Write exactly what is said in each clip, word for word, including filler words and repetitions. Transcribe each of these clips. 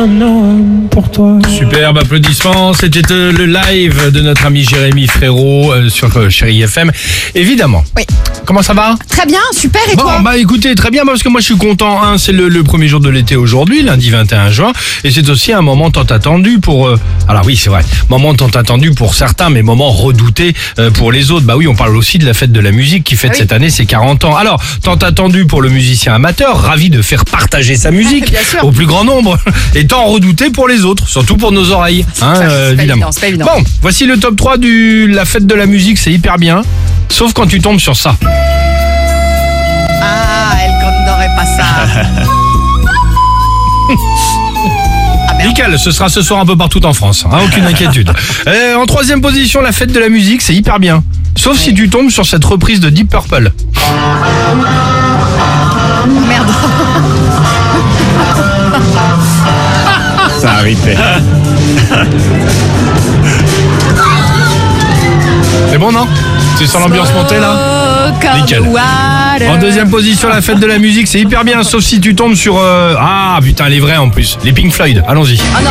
un homme pour toi. Superbe applaudissement, c'était le live de notre ami Jérémy Frérot sur Chérie F M, évidemment. Oui. Comment ça va? Très bien, super, et bon, toi? Bah écoutez, très bien, parce que moi je suis content, hein, c'est le, le premier jour de l'été aujourd'hui, lundi vingt et un juin, et c'est aussi un moment tant attendu pour... Euh, alors oui, c'est vrai, moment tant attendu pour certains, mais moment redouté euh, pour les autres. Bah oui, on parle aussi de la fête de la musique qui fête oui. cette année ses quarante ans. Alors, tant attendu pour le musicien amateur, ravi de faire partager sa musique au plus grand nombre, et tant redouté pour les autres, surtout pour nos oreilles, hein, ça, euh, évidemment. Pas évident, pas évident. Bon, voici le top trois de la fête de la musique, c'est hyper bien, sauf quand tu tombes sur ça. Ah, elle n'aurait pas ça. Nickel, ce sera ce soir un peu partout en France, hein, aucune inquiétude. Et en troisième position, la fête de la musique, c'est hyper bien. Sauf ouais. si tu tombes sur cette reprise de Deep Purple. Merde. Ça a ripé. C'est bon, non? Tu sens l'ambiance monter là? Nickel. En deuxième position, la fête de la musique, c'est hyper bien, sauf si tu tombes sur... Euh... Ah putain, elle est vraie en plus. Les Pink Floyd, allons-y. Ah non.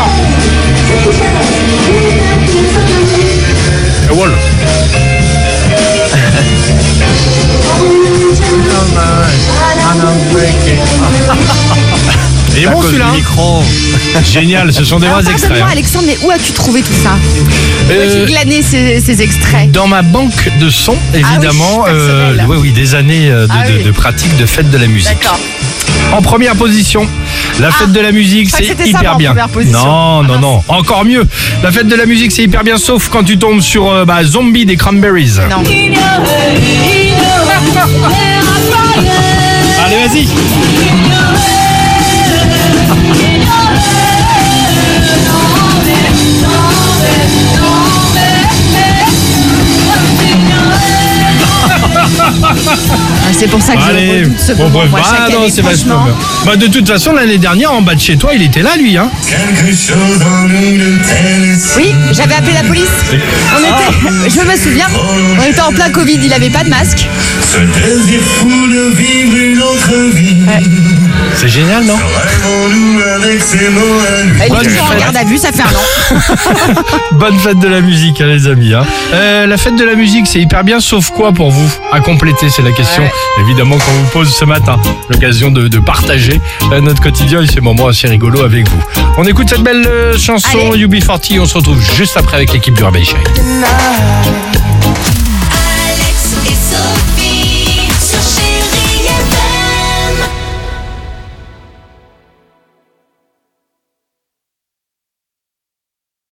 Wall. Il est bon celui-là. Génial, ce sont des vrais extraits. Pardonne-moi, Alexandre, mais où as-tu trouvé tout ça? Où as-tu glané ces, ces extraits? Dans ma banque de sons, évidemment. Ah oui, euh, oui, oui, des années de, ah oui. de, de pratique de fête de la musique. D'accord. En première position, la fête ah, de la musique, c'est hyper ça, bien. Non, non, non, encore mieux. La fête de la musique, c'est hyper bien, sauf quand tu tombes sur euh, bah, Zombie des Cranberries. Non. Allez, vas-y. C'est pour ça que Allez, je ce bon, bref, moi, bah, année, non, c'est franchement... bah, de toute façon, l'année dernière, en bas de chez toi, il était là, lui, hein. Oui, j'avais appelé la police. On était, je me souviens, on était en plein Covid, il n'avait pas de masque. Ouais. C'est génial, non? Elle est toujours en garde à vue, ça fait un an. Bonne fête de la musique, hein, les amis. Hein. Euh, la fête de la musique, c'est hyper bien, sauf quoi pour vous? À compléter, c'est la question, ouais. évidemment, qu'on vous pose ce matin. L'occasion de, de partager notre quotidien et ces moments assez rigolos avec vous. On écoute cette belle euh, chanson, Allez. U B quarante. On se retrouve juste après avec l'équipe du Réveil Chéri.